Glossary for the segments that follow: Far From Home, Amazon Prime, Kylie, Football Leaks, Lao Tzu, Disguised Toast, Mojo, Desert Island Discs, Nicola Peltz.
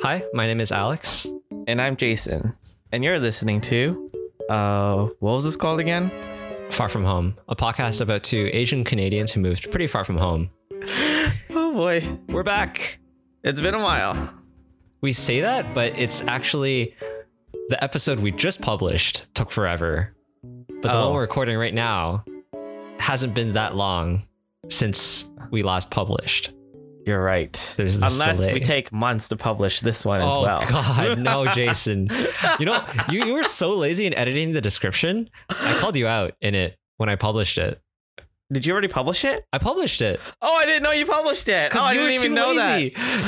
Hi, my name is Alex. And I'm Jason. And you're listening to, what was this called again? Far From Home, a podcast about two Asian Canadians who moved pretty far from home. Oh boy. We're back. It's been a while. We say that, but it's actually the episode we just published took forever. But the one we're recording right now hasn't been that long since we last published. You're right. There's this delay. We take months to publish this one as well. Oh God, no, Jason. You know, you were so lazy in editing the description. I called you out in it when I published it. Did you already publish it? I published it. Oh, I didn't know you published it. Oh, I didn't even know that.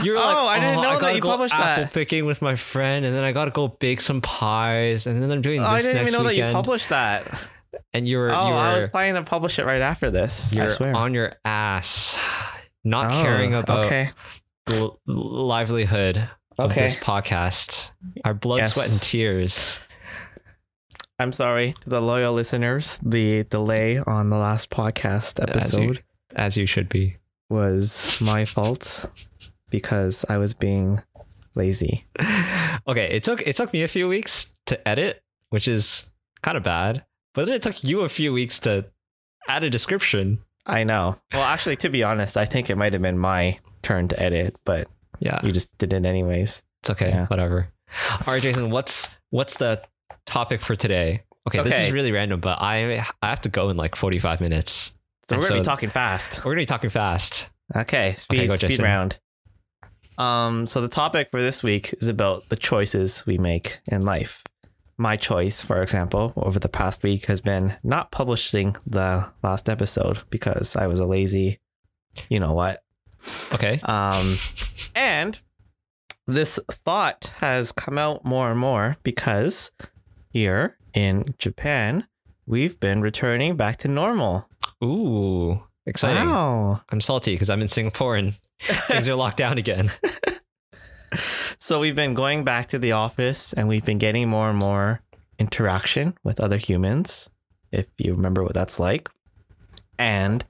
You're like, oh, I didn't know that you published that. I gotta go apple picking with my friend, and then I gotta go bake some pies, and then I'm doing this next weekend. I didn't even know that you published that. And you were. Oh, I was planning to publish it right after this. I swear. You're on your ass, not caring about the livelihood of this podcast. Our blood, sweat, and tears. I'm sorry to the loyal listeners. The delay on the last podcast episode, as you should be, was my fault because I was being lazy. Okay, it took me a few weeks to edit, which is kind of bad, but then it took you a few weeks to add a description. I know. Well, actually, to be honest, I think it might have been my turn to edit, but yeah, you just did it anyways. It's okay. Yeah. Whatever. All right, Jason, what's the topic for today? Okay, this is really random, but I have to go in like 45 minutes. So we're gonna be talking fast. Okay, speed round. So the topic for this week is about the choices we make in life. My choice, for example, over the past week has been not publishing the last episode because I was a lazy, you know what? Okay. And this thought has come out more and more because here in Japan, we've been returning back to normal. Ooh, exciting. Wow. I'm salty because I'm in Singapore and things are locked down again. So we've been going back to the office and we've been getting more and more interaction with other humans, if you remember what that's like. And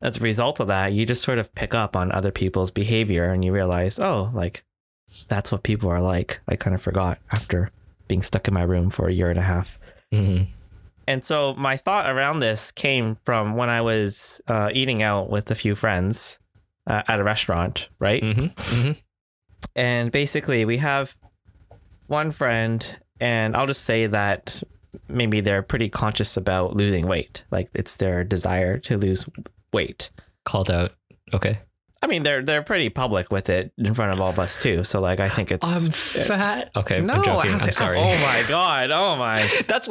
as a result of that, you just sort of pick up on other people's behavior and you realize, that's what people are like. I kind of forgot after being stuck in my room for a year and a half. Mm-hmm. And so my thought around this came from when I was eating out with a few friends at a restaurant, right? Mm-hmm. Mm-hmm. And basically we have one friend and I'll just say that maybe they're pretty conscious about losing weight. Like it's their desire to lose weight. Called out. Okay. I mean, they're pretty public with it in front of all of us too. So like, I think it's... I'm fat. Okay. No, I'm joking. I'm sorry. Oh my God. Oh my. That's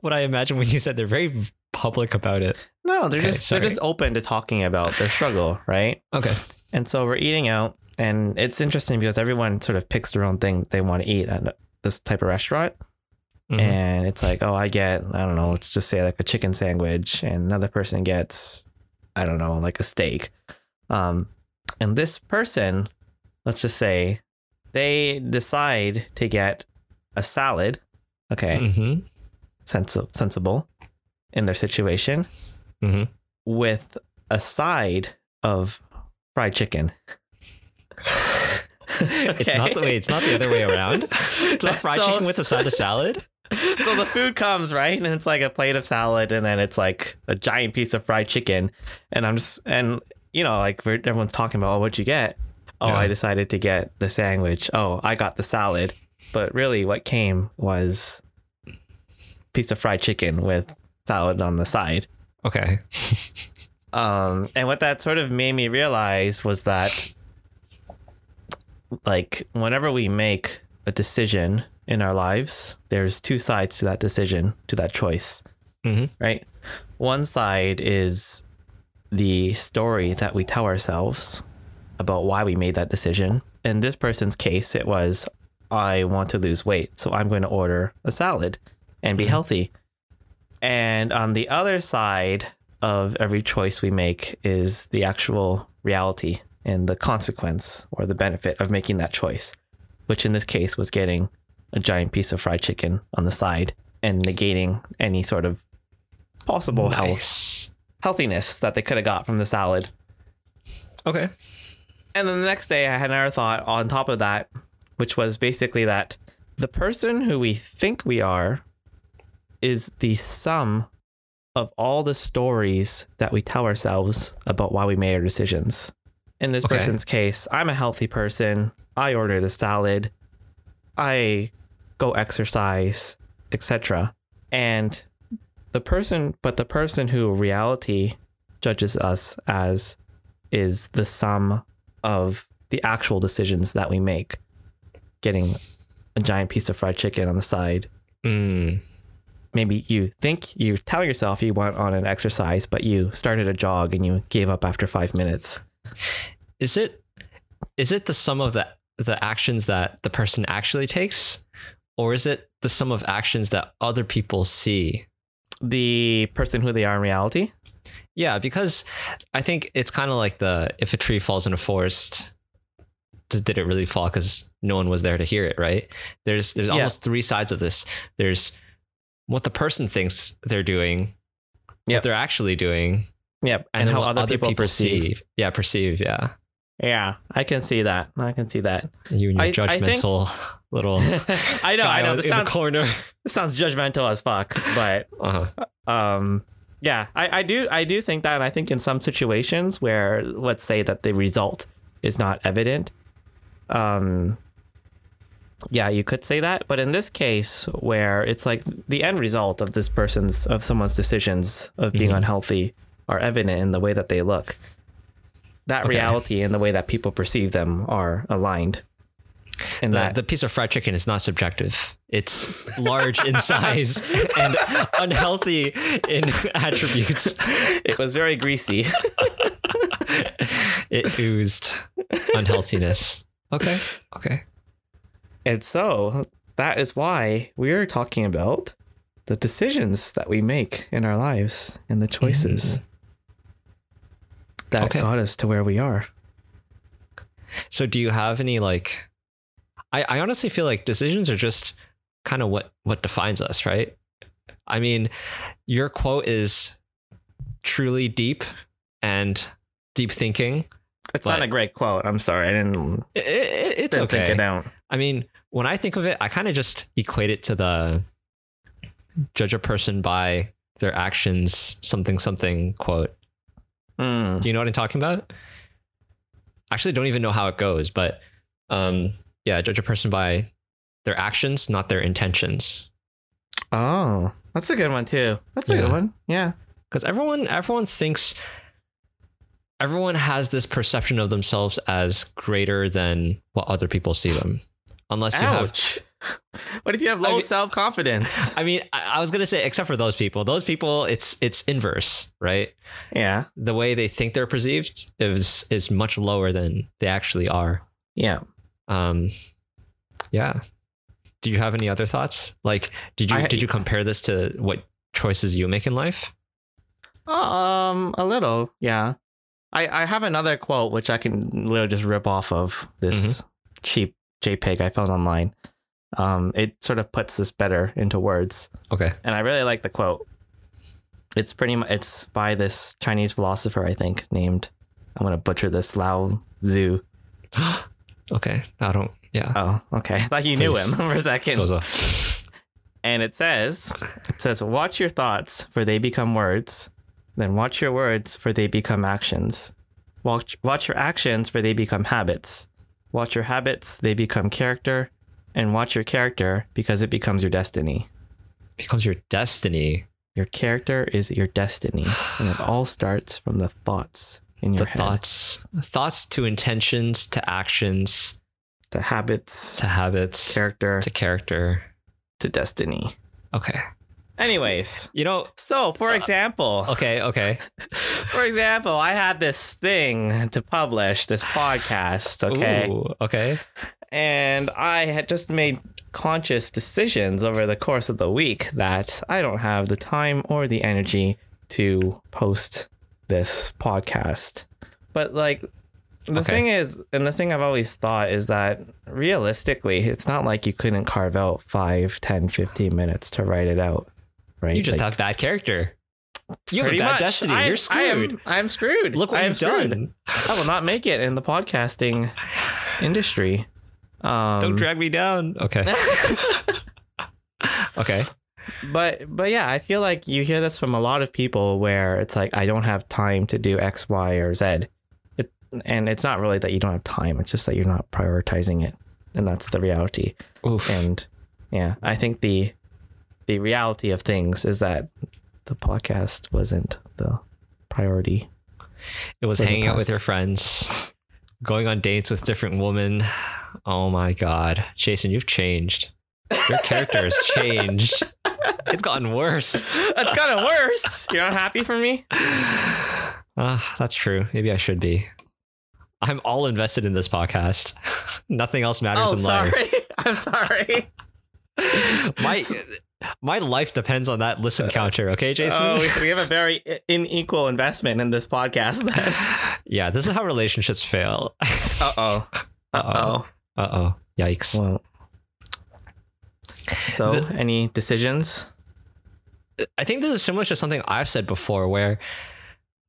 what I imagine when you said they're very public about it. No, they're just open to talking about their struggle. Right. Okay. And so we're eating out. And it's interesting because everyone sort of picks their own thing they want to eat at this type of restaurant. Mm-hmm. And it's like, I get, I don't know, let's just say like a chicken sandwich and another person gets, I don't know, like a steak. And this person, let's just say, they decide to get a salad. Okay. Mm-hmm. Sensible in their situation. Mm-hmm. With a side of fried chicken. It's not the other way around. It's not fried chicken with a side of salad. So the food comes, right? And it's like a plate of salad and then it's like a giant piece of fried chicken. And everyone's talking about, what'd you get? Oh, yeah. I decided to get the sandwich. Oh, I got the salad. But really what came was a piece of fried chicken with salad on the side. Okay. And what that sort of made me realize was that like whenever we make a decision in our lives, there's two sides to that decision, to that choice, mm-hmm. right? One side is the story that we tell ourselves about why we made that decision. In this person's case, it was, I want to lose weight, so I'm going to order a salad and be mm-hmm. healthy. And on the other side of every choice we make is the actual reality and the consequence or the benefit of making that choice, which in this case was getting a giant piece of fried chicken on the side and negating any sort of possible healthiness that they could have got from the salad. Okay. And then the next day I had another thought on top of that, which was basically that the person who we think we are is the sum of all the stories that we tell ourselves about why we made our decisions. In this person's case, I'm a healthy person. I ordered a salad. I go exercise, etc. And the person who reality judges us as is the sum of the actual decisions that we make. Getting a giant piece of fried chicken on the side. Mm. Maybe you think you tell yourself you went on an exercise, but you started a jog and you gave up after 5 minutes. Is it the sum of the actions that the person actually takes, or is it the sum of actions that other people see? The person who they are in reality? Yeah, because I think it's kind of like if a tree falls in a forest, did it really fall because no one was there to hear it, right? There's almost three sides of this. There's what the person thinks they're doing, what they're actually doing, and how other people perceive. Yeah, Yeah, I can see that. You and your judgmental little. I know. This sounds corner. This sounds judgmental as fuck, but I do think that, and I think in some situations where, let's say that the result is not evident, you could say that. But in this case, where it's like the end result of someone's decisions of being unhealthy are evident in the way that they look. That reality and the way that people perceive them are aligned. And that the piece of fried chicken is not subjective. It's large in size and unhealthy in attributes. It was very greasy. It oozed unhealthiness. Okay. And so that is why we are talking about the decisions that we make in our lives and the choices that got us to where we are. So do you have any, like, I honestly feel like decisions are just kind of what defines us, right? I mean, your quote is truly deep and deep thinking. It's not a great quote. I'm sorry. I didn't. It's didn't okay. Think it out. I mean, when I think of it, I kind of just equate it to the judge a person by their actions, something quote. Mm. Do you know what I'm talking about? Actually, don't even know how it goes, but judge a person by their actions, not their intentions. Oh, that's a good one too. That's a good one. Yeah, because everyone thinks everyone has this perception of themselves as greater than what other people see them, unless you have. What if you have low self-confidence? I mean, I was going to say, except for those people, it's inverse, right? Yeah. The way they think they're perceived is much lower than they actually are. Yeah. Yeah. Do you have any other thoughts? Like, did you compare this to what choices you make in life? A little. Yeah. I have another quote, which I can literally just rip off of this cheap JPEG I found online. It sort of puts this better into words. Okay. And I really like the quote. It's it's by this Chinese philosopher, I think, named, I'm going to butcher this, Lao Tzu. Okay. Oh, okay. I thought you knew him for a second. And it says, watch your thoughts for they become words. Then watch your words for they become actions. Watch your actions for they become habits. Watch your habits, they become character. And watch your character because it becomes your destiny. Becomes your destiny. Your character is your destiny. And it all starts from the thoughts in your head. Thoughts to intentions, to actions. To habits. Character. To character. To destiny. Okay. Anyways. You know. So, for example. Okay. For example, I had this thing to publish, this podcast. Okay. Ooh, okay. And I had just made conscious decisions over the course of the week that I don't have the time or the energy to post this podcast. But like the thing is, and the thing I've always thought is that realistically, it's not like you couldn't carve out 5, 10, 15 minutes to write it out. Right. You just have bad character. You have a bad destiny. You're screwed. I'm screwed. Look what you've done. I will not make it in the podcasting industry. Don't drag me down. Okay. Okay. But yeah, I feel like you hear this from a lot of people where it's like, I don't have time to do X, Y, or Z. And it's not really that you don't have time. It's just that you're not prioritizing it. And that's the reality. Oof. And yeah, I think the reality of things is that the podcast wasn't the priority. It was hanging out with your friends, going on dates with different women. Oh my God. Jason, you've changed. Your character has changed. It's gotten worse. It's gotten worse. You're not happy for me? That's true. Maybe I should be. I'm all invested in this podcast. Nothing else matters in life. I'm sorry. My life depends on that listen counter. Okay, Jason? Oh, we have a very unequal investment in this podcast. Yeah, this is how relationships fail. Uh-oh. Uh-oh. Uh-oh. Yikes. Well, so any decisions? I think this is similar to something I've said before where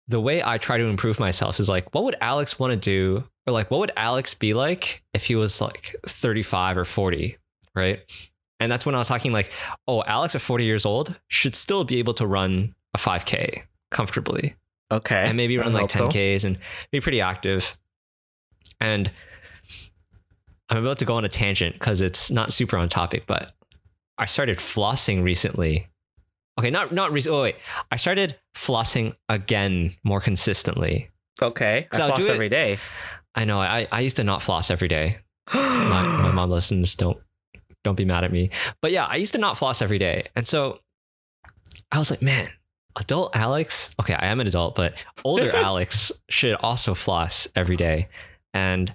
the way I try to improve myself is like, what would Alex want to do? Or like, what would Alex be like if he was like 35 or 40, right? And that's when I was talking like, oh, Alex at 40 years old should still be able to run a 5K comfortably. Okay. And maybe run like 10Ks and be pretty active. And I'm about to go on a tangent because it's not super on topic, but I started flossing recently. Okay, not recently. Oh, wait. I started flossing again more consistently. Okay. I floss every day. I know. I used to not floss every day. My mom listens. Don't be mad at me. But yeah, I used to not floss every day. And so I was like, man, adult Alex. Okay, I am an adult, but older Alex should also floss every day. And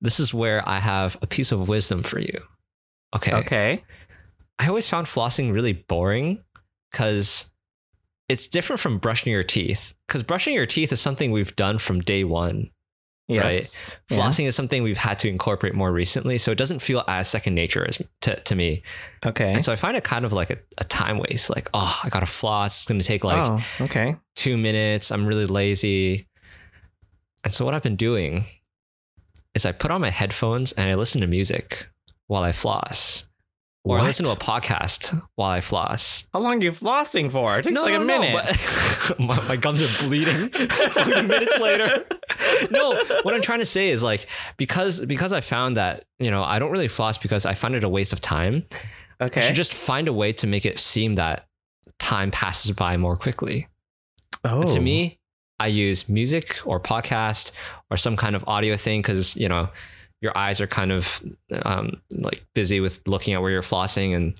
this is where I have a piece of wisdom for you. Okay. Okay. I always found flossing really boring. Because it's different from brushing your teeth. Because brushing your teeth is something we've done from day one. Yes. Right? Flossing is something we've had to incorporate more recently. So it doesn't feel as second nature as to me. Okay. And so I find it kind of like a time waste. Like, oh, I got to floss. It's going to take like 2 minutes. I'm really lazy. And so what I've been doing is I put on my headphones and I listen to music while I floss. Or I listen to a podcast while I floss. How long are you flossing for? It takes a minute. My gums are bleeding 40 minutes later. No, what I'm trying to say is like, because I found that, you know, I don't really floss because I find it a waste of time. Okay. I should just find a way to make it seem that time passes by more quickly. Oh. And to me, I use music or podcast or some kind of audio thing because, you know, your eyes are kind of like busy with looking at where you're flossing and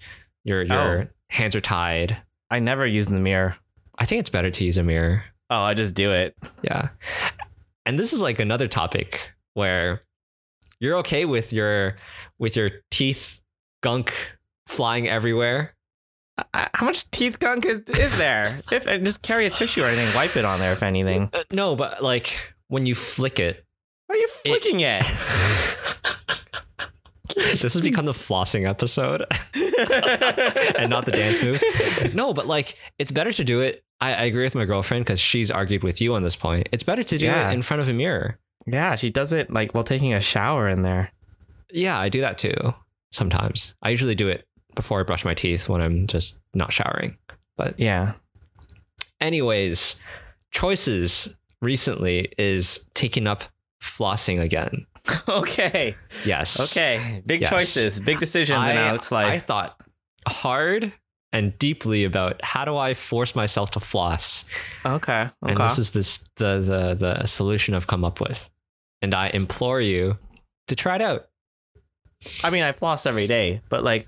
your hands are tied. I never use the mirror. I think it's better to use a mirror. Oh, I just do it. Yeah. And this is like another topic where you're okay with your teeth gunk flying everywhere. How much teeth gunk is there? If and just carry a tissue or anything, wipe it on there if anything. No, but like when you flick it. What are you flicking it at? This has become the flossing episode and not the dance move. No, but like, it's better to do it. I agree with my girlfriend because she's argued with you on this point. It's better to do it in front of a mirror. Yeah, she does it like while taking a shower in there. Yeah, I do that too. Sometimes I usually do it before I brush my teeth when I'm just not showering. But yeah. Anyways, choices recently is taking up flossing again. Okay. Yes. Okay. Big choices, big decisions. And now it's like I thought hard and deeply about how do I force myself to floss. Okay. And this is the solution I've come up with, and I implore you to try it out. I mean, I floss every day, but like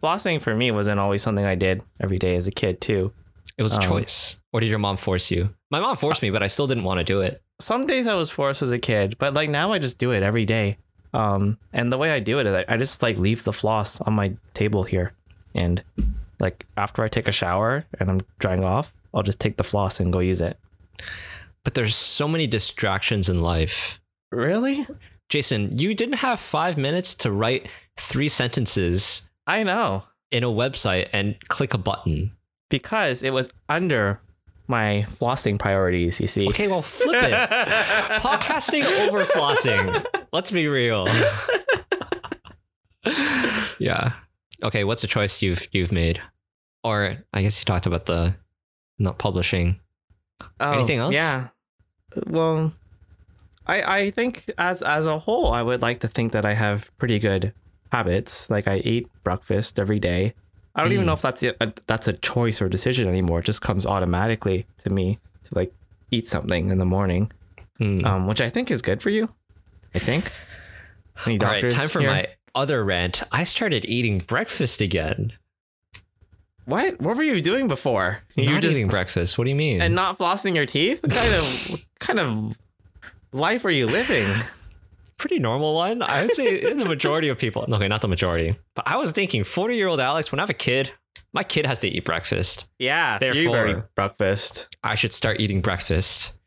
flossing for me wasn't always something I did every day as a kid too. It was a choice. Or did your mom force you? My mom forced me, but I still didn't want to do it. Some days I was forced as a kid, but like now I just do it every day. And the way I do it is I just like leave the floss on my table here. And like after I take a shower and I'm drying off, I'll just take the floss and go use it. But there's so many distractions in life. Really? Jason, you didn't have 5 minutes to write 3 sentences. I know. In a website and click a button. Because it was under my flossing priorities, you see. Okay, well, flip it. Podcasting over flossing. Let's be real. Yeah. Okay, what's a choice you've made? Or I guess you talked about the not publishing. Oh, anything else? Yeah. Well, I think as a whole, I would like to think that I have pretty good habits. Like I eat breakfast every day. I don't even know if that's a choice or decision anymore. It just comes automatically to me to like eat something in the morning, which I think is good for you. I think. Any doctors All right, time for here? My other rant. I started eating breakfast again. What? What were you doing before? You're just eating breakfast. What do you mean? And not flossing your teeth? What kind of what kind of life are you living? Pretty normal one, I would say. In the majority of people. Okay, not the majority, but I was thinking 40-year-old Alex, when I have a kid, my kid has to eat breakfast. Yeah, therefore so breakfast. I should start eating breakfast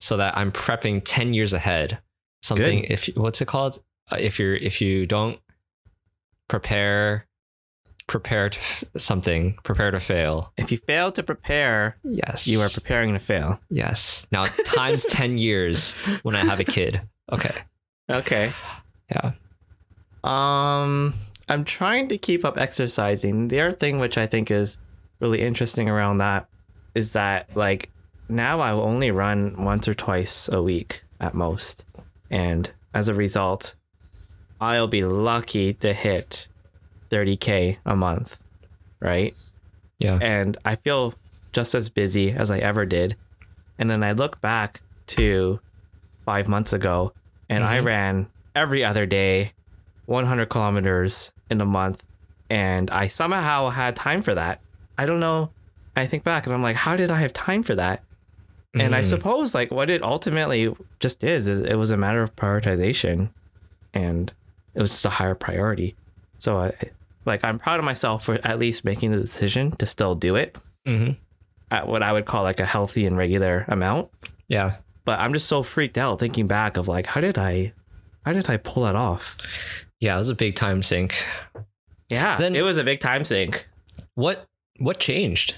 so that I'm prepping 10 years ahead. Something. Good. If what's it called? If you don't prepare to something, prepare to fail. If you fail to prepare, yes, you are preparing to fail. Yes. Now times 10 years when I have a kid. Okay. Okay. Yeah. I'm trying to keep up exercising. The other thing which I think is really interesting around that is that like now I will only run once or twice a week at most. And as a result, I'll be lucky to hit 30K a month. Right? Yeah. And I feel just as busy as I ever did. And then I look back to 5 months ago. And I ran every other day, 100 kilometers in a month. And I somehow had time for that. I don't know. I think back and I'm like, how did I have time for that? Mm-hmm. And I suppose like what it ultimately just is it was a matter of prioritization, and it was just a higher priority. So I'm proud of myself for at least making the decision to still do it at what I would call like a healthy and regular amount. Yeah. But I'm just so freaked out thinking back of like, how did I pull that off? Yeah, it was a big time sink. Yeah, then it was a big time sink. What changed?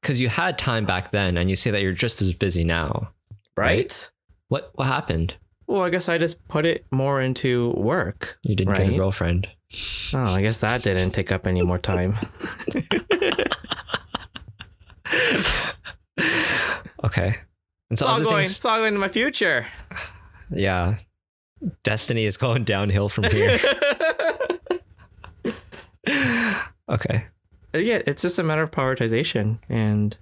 Because you had time back then and you say that you're just as busy now. Right? What happened? Well, I guess I just put it more into work. You didn't get a girlfriend. Oh, I guess that didn't take up any more time. Okay. It's all going to my future. Yeah. Destiny is going downhill from here. Okay. Yeah, it's just a matter of prioritization. And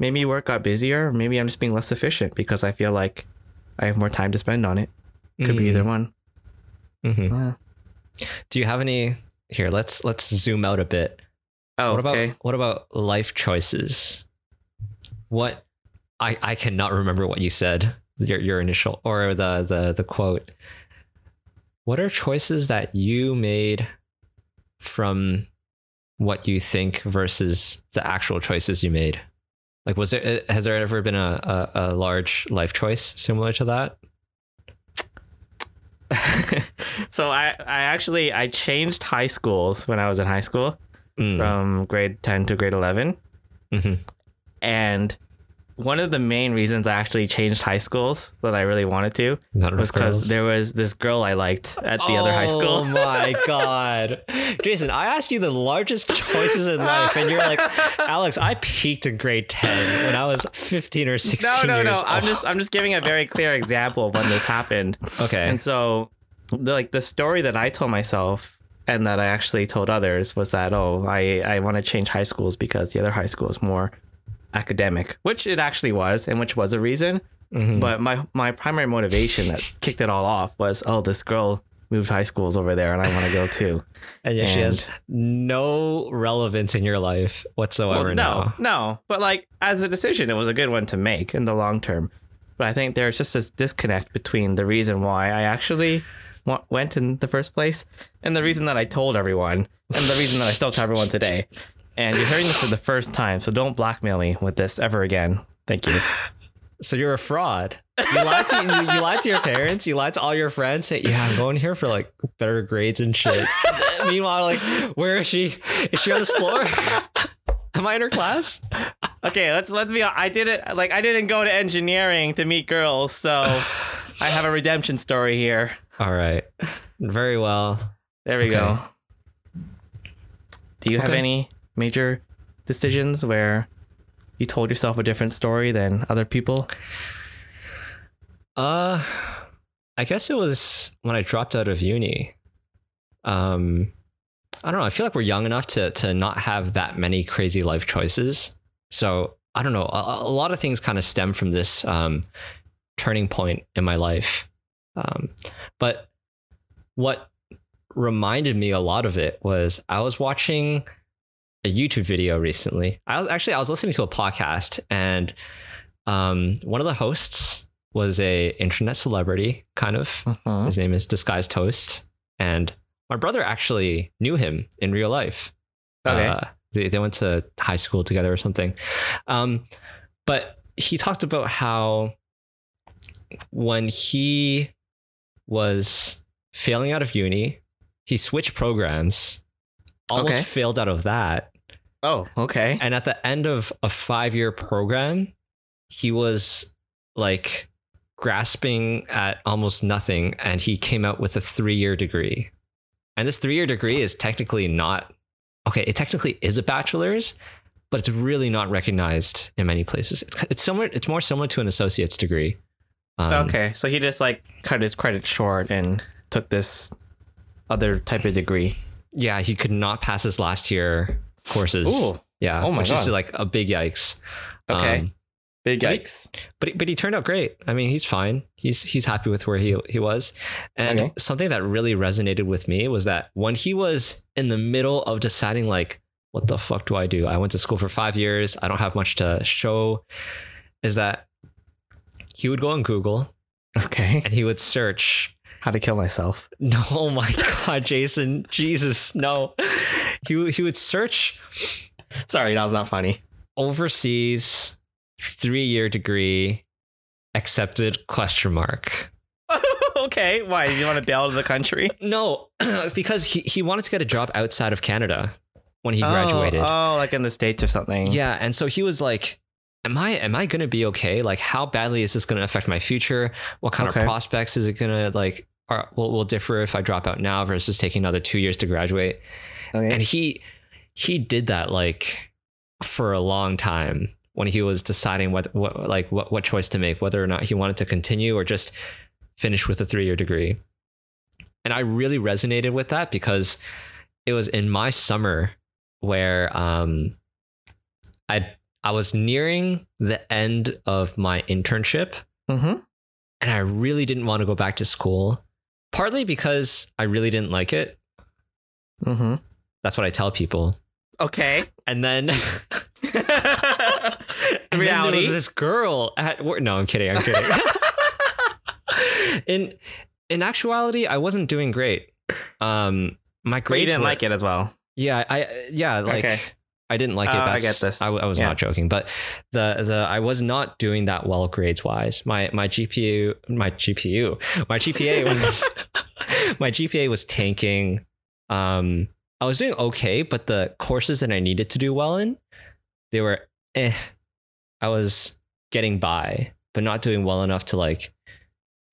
maybe work got busier. Or maybe I'm just being less efficient because I feel like I have more time to spend on it. Could be either one. Mm-hmm. Do you have any... Here, let's zoom out a bit. Oh, What about life choices? What... I cannot remember what you said, your initial or the quote. What are choices that you made from what you think versus the actual choices you made? Like, has there ever been a large life choice similar to that? So I changed high schools when I was in high school from grade 10 to grade 11. Mm-hmm. And one of the main reasons I actually changed high schools that I really wanted to was because there was this girl I liked at the other high school. Oh my God. Jason, I asked you the largest choices in life and you're like, Alex, I peaked in grade 10 when I was 15 or 16 years old. No. I'm just giving a very clear example of when this happened. Okay. And so the story that I told myself and that I actually told others was that, I want to change high schools because the other high school is more academic, which it actually was, and which was a reason. But my primary motivation that kicked it all off was, this girl moved high schools over there and I want to go too. and she has no relevance in your life whatsoever. Well, no, but like as a decision, it was a good one to make in the long term. But I think there's just this disconnect between the reason why I actually went in the first place and the reason that I told everyone and the reason that I still tell everyone today. And you're hearing this for the first time, so don't blackmail me with this ever again. Thank you. So you're a fraud. You lied to your parents. You lied to all your friends. Say, yeah, I'm going here for like better grades and shit. Meanwhile, like, where is she? Is she on this floor? Am I in her class? Okay, let's be honest. I didn't go to engineering to meet girls, so I have a redemption story here. All right. Very well. There we go. Do you have any major decisions where you told yourself a different story than other people? I guess it was when I dropped out of uni. I don't know. I feel like we're young enough to not have that many crazy life choices. So I don't know. A lot of things kind of stem from this turning point in my life. But what reminded me a lot of it was I was watching a YouTube video recently. I was listening to a podcast, and one of the hosts was a internet celebrity, kind of. His name is Disguised Toast, and my brother actually knew him in real life. Okay. They went to high school together or something. But he talked about how when he was failing out of uni, he switched programs, almost failed out of that. Oh, okay. And at the end of a 5-year program, he was like grasping at almost nothing, and he came out with a 3-year degree. And this 3-year degree is technically not, it technically is a bachelor's, but it's really not recognized in many places. It's more similar to an associate's degree. So he just like cut his credits short and took this other type of degree. Yeah, he could not pass his last year courses. Ooh. Yeah. Oh my God. Which is like a big yikes. Okay. Big yikes. But he turned out great. I mean, he's fine. He's happy with where he was. And something that really resonated with me was that when he was in the middle of deciding like, what the fuck do I do? I went to school for 5 years. I don't have much to show. Is that he would go on Google. Okay. And he would search how to kill myself. No, oh my God, Jason. Jesus, no. He would search. Sorry, that was not funny. Overseas 3-year degree accepted ? Okay, why? You want to bail out of the country? No, because he wanted to get a job outside of Canada when he graduated. Oh, like in the States or something. Yeah, and so he was like, Am I going to be okay? Like, how badly is this going to affect my future? What kind of prospects is it going to like? Will differ if I drop out now versus taking another 2 years to graduate. Okay. And he did that like for a long time when he was deciding what choice to make, whether or not he wanted to continue or just finish with a 3-year degree. And I really resonated with that because it was in my summer where I was nearing the end of my internship. And I really didn't want to go back to school, partly because I really didn't like it. That's what I tell people. Okay. And then and reality. Then there was this girl at work. No, I'm kidding. In actuality, I wasn't doing great. My grades. But you didn't like it as well. Yeah. I didn't like it. I get this. I was not joking, but I was not doing that well grades wise. My GPA was tanking. I was doing okay, but the courses that I needed to do well in, they were eh. I was getting by, but not doing well enough to like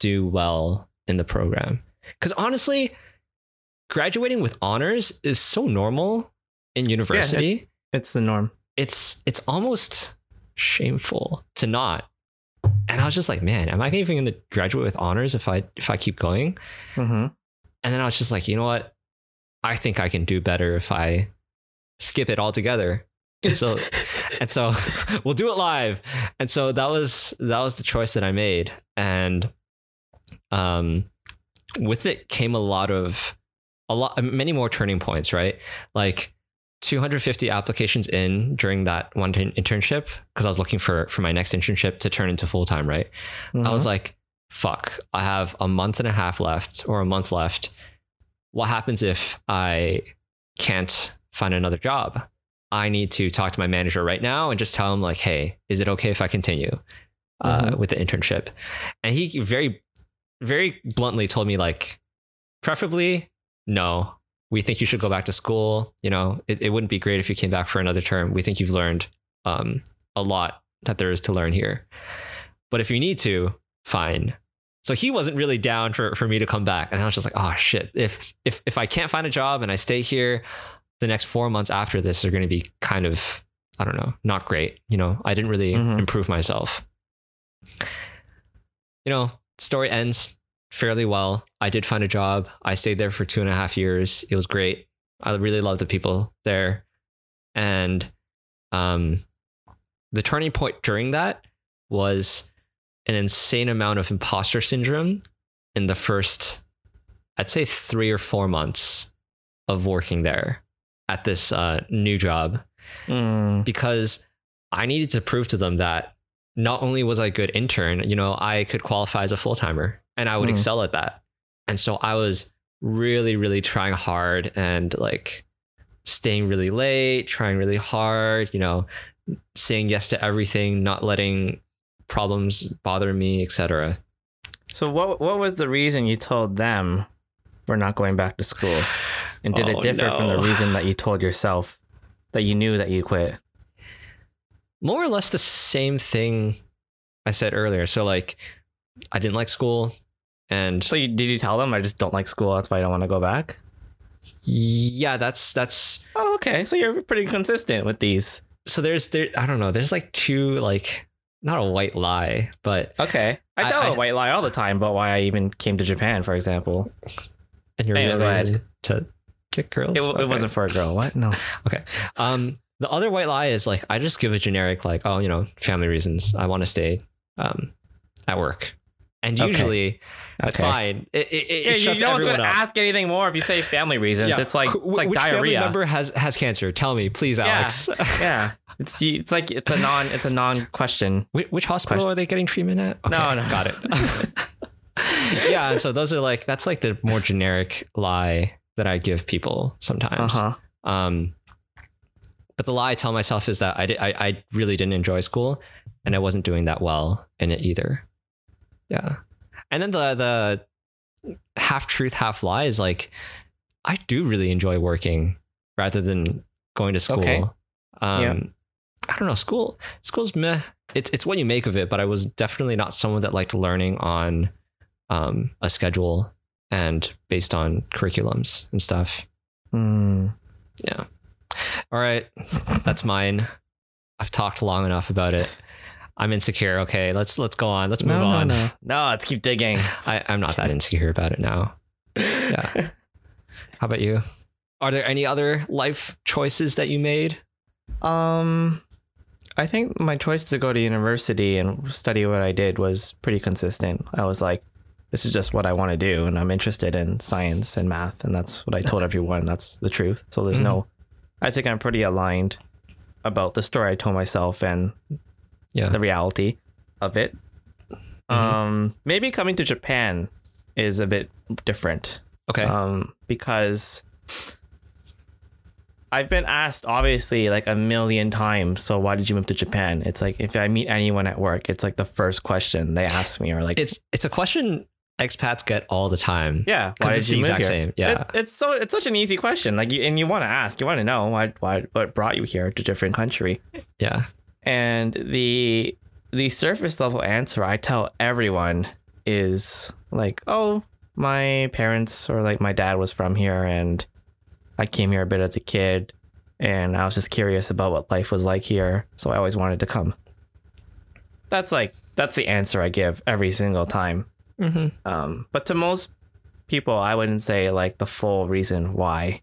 do well in the program. Because honestly, graduating with honors is so normal in university. Yeah, it's the norm. It's almost shameful to not. And I was just like, man, am I even going to graduate with honors if I keep going? And then I was just like, you know what? I think I can do better if I skip it altogether. And so we'll do it live. And so that was the choice that I made. And with it came many more turning points, right? Like 250 applications in during that one internship, because I was looking for my next internship to turn into full time, right? I was like, fuck, I have a month left. What happens if I can't find another job? I need to talk to my manager right now and just tell him like, hey, is it okay if I continue with the internship? And he very, very bluntly told me like, preferably, no. We think you should go back to school. You know, it wouldn't be great if you came back for another term. We think you've learned a lot that there is to learn here. But if you need to, fine. So he wasn't really down for me to come back. And I was just like, oh, shit. If I can't find a job and I stay here, the next 4 months after this are going to be kind of, I don't know, not great. You know, I didn't really improve myself. You know, story ends fairly well. I did find a job. I stayed there for 2.5 years. It was great. I really loved the people there. And the turning point during that was an insane amount of imposter syndrome in the first, I'd say 3 or 4 months of working there at this new job, because I needed to prove to them that not only was I a good intern, you know, I could qualify as a full-timer and I would excel at that. And so I was really, really trying hard and like staying really late, trying really hard, you know, saying yes to everything, not letting problems bother me, etc. So what was the reason you told them we're not going back to school? And did it differ from the reason that you told yourself that you knew that you quit? More or less the same thing I said earlier. So like, I didn't like school. And so did you tell them I just don't like school? That's why I don't want to go back. Yeah, that's. Oh, okay. So you're pretty consistent with these. So there's I don't know. There's like two, like not a white lie, but. Okay. I tell a white lie all the time about why I even came to Japan, for example. And you're realizing to kick girls? It wasn't for a girl. What? No. Okay. The other white lie is like, I just give a generic like, oh, you know, family reasons. I want to stay at work. And usually that's fine. It shuts you, no one's going to ask anything more if you say family reasons. Yeah. It's like which diarrhea. Family member has cancer? Tell me, please, Alex. Yeah. It's like it's a non question. Which hospital are they getting treatment at? Okay, no. Got it. Yeah, and so those are like, that's like the more generic lie that I give people sometimes. But the lie I tell myself is that I really didn't enjoy school and I wasn't doing that well in it either. Yeah. And then the half truth, half lie is like, I do really enjoy working rather than going to school. Okay. I don't know. School's meh. It's what you make of it, but I was definitely not someone that liked learning on a schedule and based on curriculums and stuff. Yeah. All right. That's mine. I've talked long enough about it. I'm insecure. Okay. Let's go on. Let's move on. No, let's keep digging. I'm not that insecure about it now. Yeah. How about you? Are there any other life choices that you made? I think my choice to go to university and study what I did was pretty consistent. I was like, this is just what I want to do. And I'm interested in science and math. And that's what I told everyone. That's the truth. So there's I think I'm pretty aligned about the story I told myself and the reality of it. Maybe coming to Japan is a bit different. Okay. Because I've been asked, obviously, like a million times, so why did you move to Japan? It's like, if I meet anyone at work, it's like the first question they ask me, or like it's a question expats get all the time. Yeah, why did you move here? Same. Yeah, it's such an easy question. Like, you want to ask, you want to know why what brought you here to a different country. Yeah, and the surface level answer I tell everyone is like, oh, my parents or like my dad was from here and I came here a bit as a kid and I was just curious about what life was like here. So I always wanted to come. That's the answer I give every single time. But to most people, I wouldn't say like the full reason why.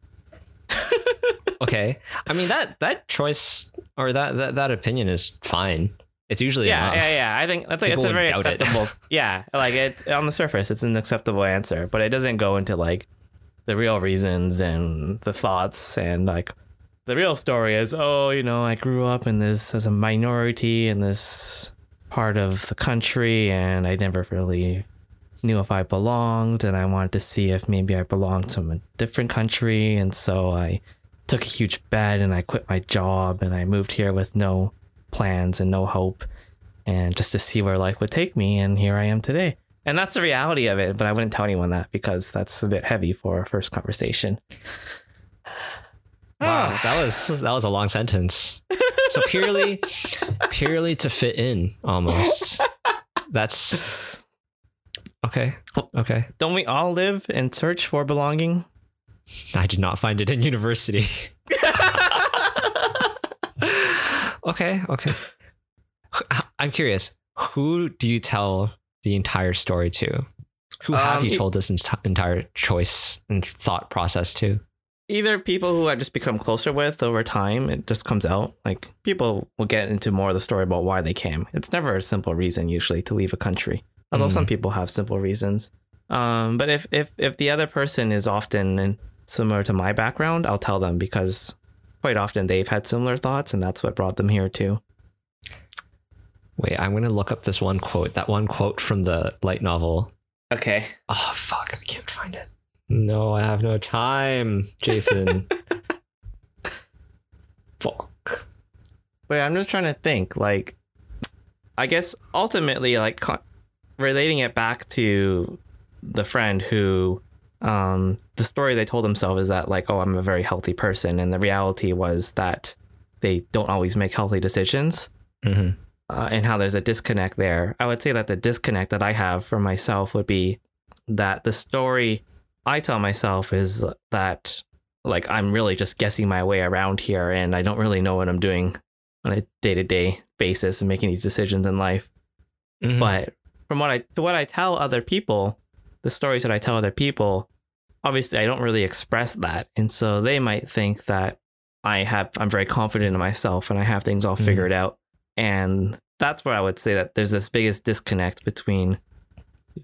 Okay. I mean, that choice or that opinion is fine. It's usually enough. Yeah. I think that's like, people it's a very acceptable. Yeah. Like it on the surface, it's an acceptable answer, but it doesn't go into like the real reasons and the thoughts and like the real story is, oh, you know, I grew up in this as a minority in this part of the country and I never really knew if I belonged and I wanted to see if maybe I belonged to a different country. And so I took a huge bet and I quit my job and I moved here with no plans and no hope and just to see where life would take me. And here I am today. And that's the reality of it, but I wouldn't tell anyone that because that's a bit heavy for a first conversation. Wow, that was a long sentence. So purely to fit in, almost. That's okay. Don't we all live and search for belonging? I did not find it in university. Okay. I'm curious. Who do you tell the entire story to? Who have you told this entire choice and thought process to? Either people who I've just become closer with over time. It just comes out. Like, people will get into more of the story about why they came. It's never a simple reason usually to leave a country, although some people have simple reasons. But if the other person is often similar to my background, I'll tell them, because quite often they've had similar thoughts and that's what brought them here too. Wait, I'm going to look up this one quote. That one quote from the light novel. Okay. Oh, fuck. I can't find it. No, I have no time, Jason. Fuck. Wait, I'm just trying to think. Like, I guess ultimately, like, relating it back to the friend who, the story they told themselves is that, like, oh, I'm a very healthy person. And the reality was that they don't always make healthy decisions. Mm-hmm. And how there's a disconnect there. I would say that the disconnect that I have for myself would be that the story I tell myself is that, like, I'm really just guessing my way around here and I don't really know what I'm doing on a day-to-day basis and making these decisions in life. Mm-hmm. But from what I tell other people, the stories that I tell other people, obviously I don't really express that. And so they might think that I'm very confident in myself and I have things all figured out. And that's where I would say that there's this biggest disconnect between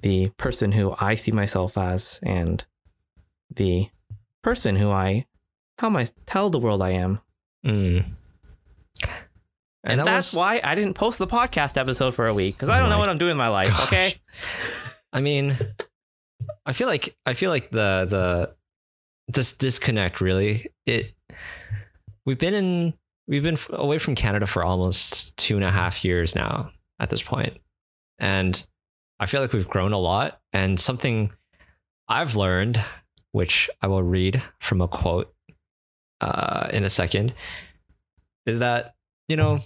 the person who I see myself as and the person who I tell the world I am. Mm. And that's why I didn't post the podcast episode for a week, because I don't know what I'm doing in my life. Gosh. Okay. I mean, I feel like this disconnect really, We've been away from Canada for almost 2.5 years now at this point. And I feel like we've grown a lot. And something I've learned, which I will read from a quote in a second, is that, you know,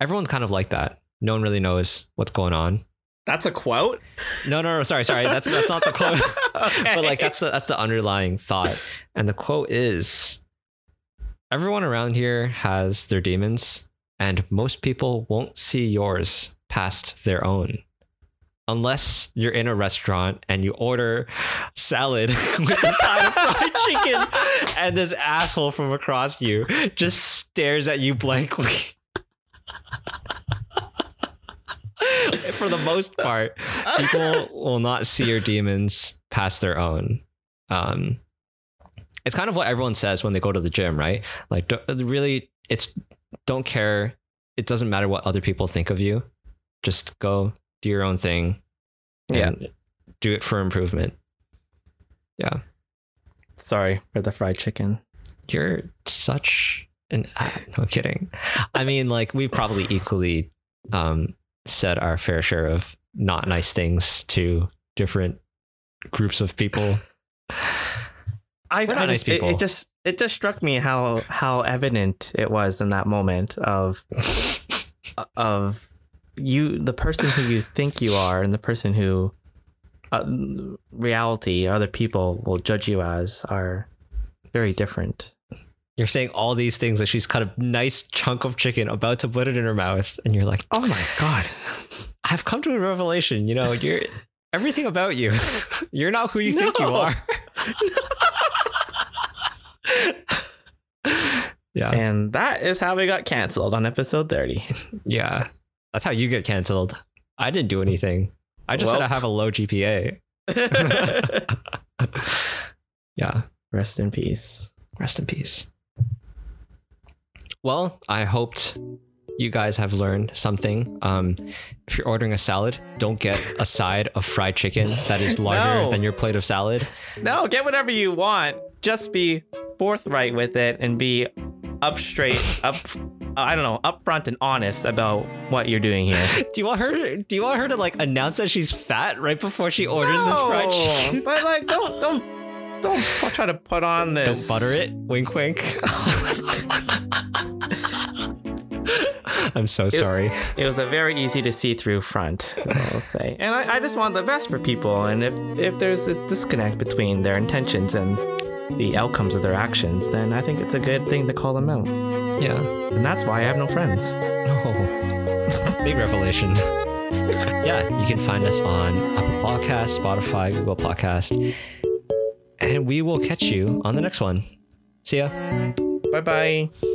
everyone's kind of like that. No one really knows what's going on. That's a quote? No. Sorry. That's not the quote. Okay. But, like, that's the underlying thought. And the quote is... Everyone around here has their demons, and most people won't see yours past their own. Unless you're in a restaurant and you order salad with a side of fried chicken, and this asshole from across you just stares at you blankly. For the most part, people will not see your demons past their own. It's kind of what everyone says when they go to the gym, right? Like, don't care. It doesn't matter what other people think of you. Just go do your own thing. And do it for improvement. Yeah. Sorry for the fried chicken. You're such an... No kidding. I mean, like, we probably equally said our fair share of not nice things to different groups of people. It just struck me how evident it was in that moment of you, the person who you think you are, and the person who reality or other people will judge you as are very different. You're saying all these things that she's cut a nice chunk of chicken, about to put it in her mouth, and you're like, "Oh my god, I've come to a revelation. You know, you're everything about you. You're not who you think you are." Yeah, and that is how we got canceled on episode 30. Yeah, that's how you get canceled. I didn't do anything. I just said I have a low GPA. Yeah, rest in peace. Well, I hoped you guys have learned something. If you're ordering a salad, don't get a side of fried chicken that is larger than your plate of salad. No, get whatever you want. Just be forthright with it and be upfront and honest about what you're doing here. Do you want her to, like, announce that she's fat right before she orders this fried chicken? But, like, don't try to put on this. Don't butter it. Wink, wink. I'm so sorry. It was a very easy to see through front, I'll say. And I just want the best for people. And if there's this disconnect between their intentions and the outcomes of their actions, then I think it's a good thing to call them out. Yeah. And that's why I have no friends. Oh, big revelation. Yeah, you can find us on Apple Podcasts, Spotify, Google Podcasts, and we will catch you on the next one. See ya. Bye-bye.